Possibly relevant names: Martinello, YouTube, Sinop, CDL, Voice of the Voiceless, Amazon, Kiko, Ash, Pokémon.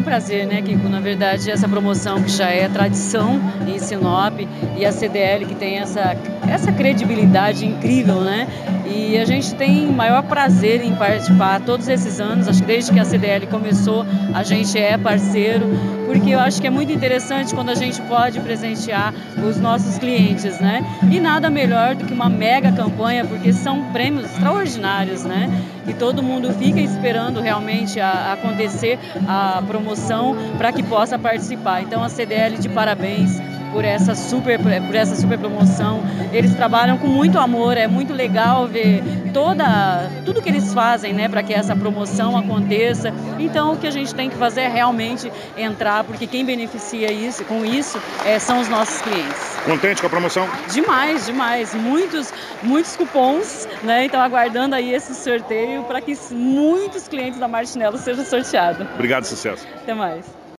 um prazer, né, Kiko? Na verdade, essa promoção que já é tradição em Sinop e a CDL que tem essa credibilidade incrível, né? E a gente tem o maior prazer em participar todos esses anos. Acho que desde que a CDL começou, a gente é parceiro, porque eu acho que é muito interessante quando a gente pode presentear os nossos clientes, né? E nada melhor do que uma mega campanha, porque são prêmios extraordinários, né? E todo mundo fica esperando realmente acontecer a promoção para que possa participar. Então a CDL de parabéns por essa super promoção. Eles trabalham com muito amor, é muito legal ver tudo que eles fazem, né, para que essa promoção aconteça. Então o que a gente tem que fazer é realmente entrar, porque quem beneficia são os nossos clientes. Contente com a promoção? Demais, demais. Muitos cupons, né? Então aguardando aí esse sorteio para que muitos clientes da Martinello sejam sorteados. Obrigado, sucesso. Até mais.